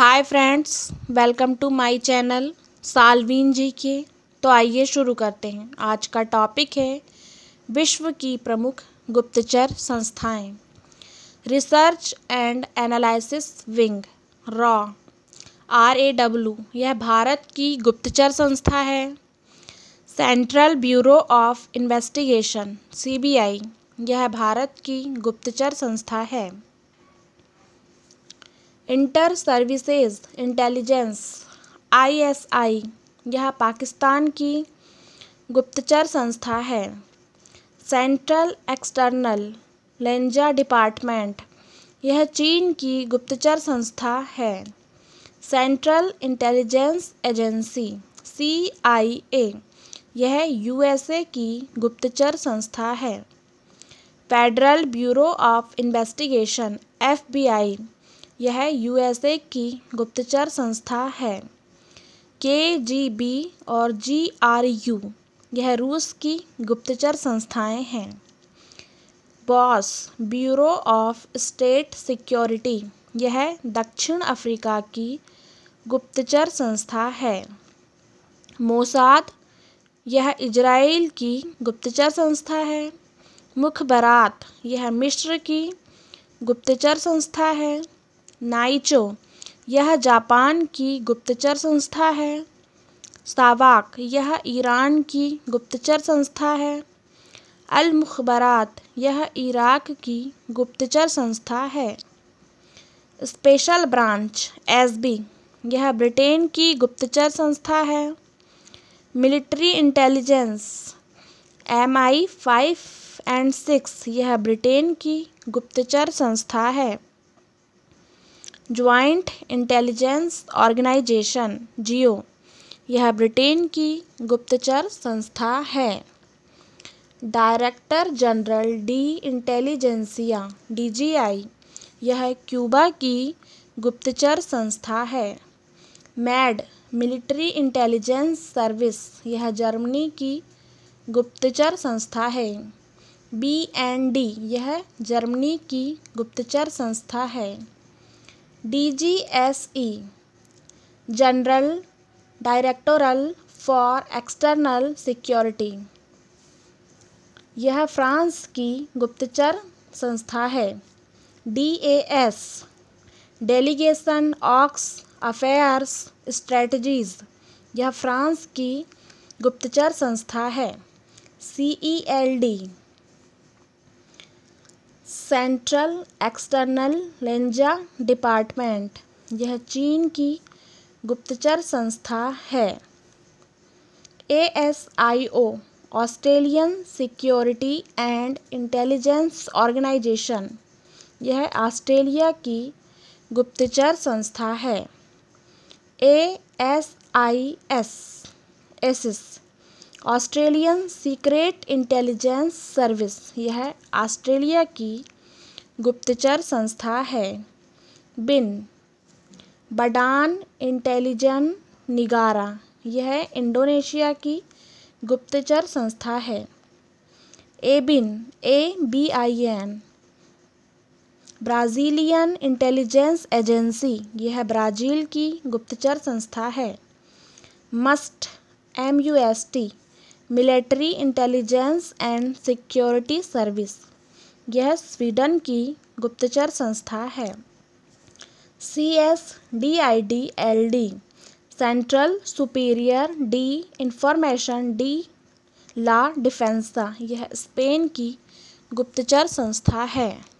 Hi friends, welcome to my channel सालवीन जी के। तो आइए शुरू करते हैं। आज का टॉपिक है विश्व की प्रमुख गुप्तचर संस्थाएं। रिसर्च एंड एनालिसिस विंग रॉ RAW, यह भारत की गुप्तचर संस्था है। Central bureau of investigation CBI, यह भारत की गुप्तचर संस्था है। इंटर सर्विसेज इंटेलिजेंस ISI, यह पाकिस्तान की गुप्तचर संस्था है। सेंट्रल एक्सटर्नल लेंजा डिपार्टमेंट, यह चीन की गुप्तचर संस्था है। सेंट्रल इंटेलिजेंस एजेंसी CIA, यह USA की गुप्तचर संस्था है। Federal bureau of investigation FBI, यह USA की गुप्तचर संस्था है। KGB और GRU, यह रूस की गुप्तचर संस्थाएं हैं। BOSS bureau of state security, यह दक्षिण अफ्रीका की गुप्तचर संस्था है। मोसाद, यह इजराइल की गुप्तचर संस्था है। मुखबरात, यह मिस्र की गुप्तचर संस्था है। नाइचो, यह जापान की गुप्तचर संस्था है। सावाक, यह ईरान की गुप्तचर संस्था है। अल मुखबरात, यह इराक की गुप्तचर संस्था है। स्पेशल ब्रांच SB, यह ब्रिटेन की गुप्तचर संस्था है। मिलिट्री इंटेलिजेंस MI5 और 6, यह ब्रिटेन की गुप्तचर संस्था है। ज्वाइंट इंटेलिजेंस ऑर्गेनाइजेशन GRU, यह ब्रिटेन की गुप्तचर संस्था है। Director general D intelligencia DGI, यह क्यूबा की गुप्तचर संस्था है। MAD मिलिट्री इंटेलिजेंस सर्विस, यह जर्मनी की गुप्तचर संस्था है। BND, यह जर्मनी की गुप्तचर संस्था है। DGSE general directorate for external security, यह फ्रांस की गुप्तचर संस्था है। DAS डेलीगेशन ऑक्स अफेयर्स स्ट्रेटजीज, यह फ्रांस की गुप्तचर संस्था है। CELD सेंट्रल एक्सटर्नल लेंजा डिपार्टमेंट, यह चीन की गुप्तचर संस्था है। ASIO Australian security and intelligence organisation, यह ऑस्ट्रेलिया की गुप्तचर संस्था है। ASIS Australian secret intelligence service, यह ऑस्ट्रेलिया की गुप्तचर संस्था है। बिन बडान इंटेलिजन निगारा, यह इंडोनेशिया की गुप्तचर संस्था है। ABIN ब्राज़ीलियन इंटेलिजेंस एजेंसी, यह ब्राज़ील की गुप्तचर संस्था है। MUST MUST military intelligence and security service, यह स्वीडन की गुप्तचर संस्था है। CSDIDLD सेंट्रल सुपीरियर डी इंफॉर्मेशन डी ला डिफेंसा, यह स्पेन की गुप्तचर संस्था है।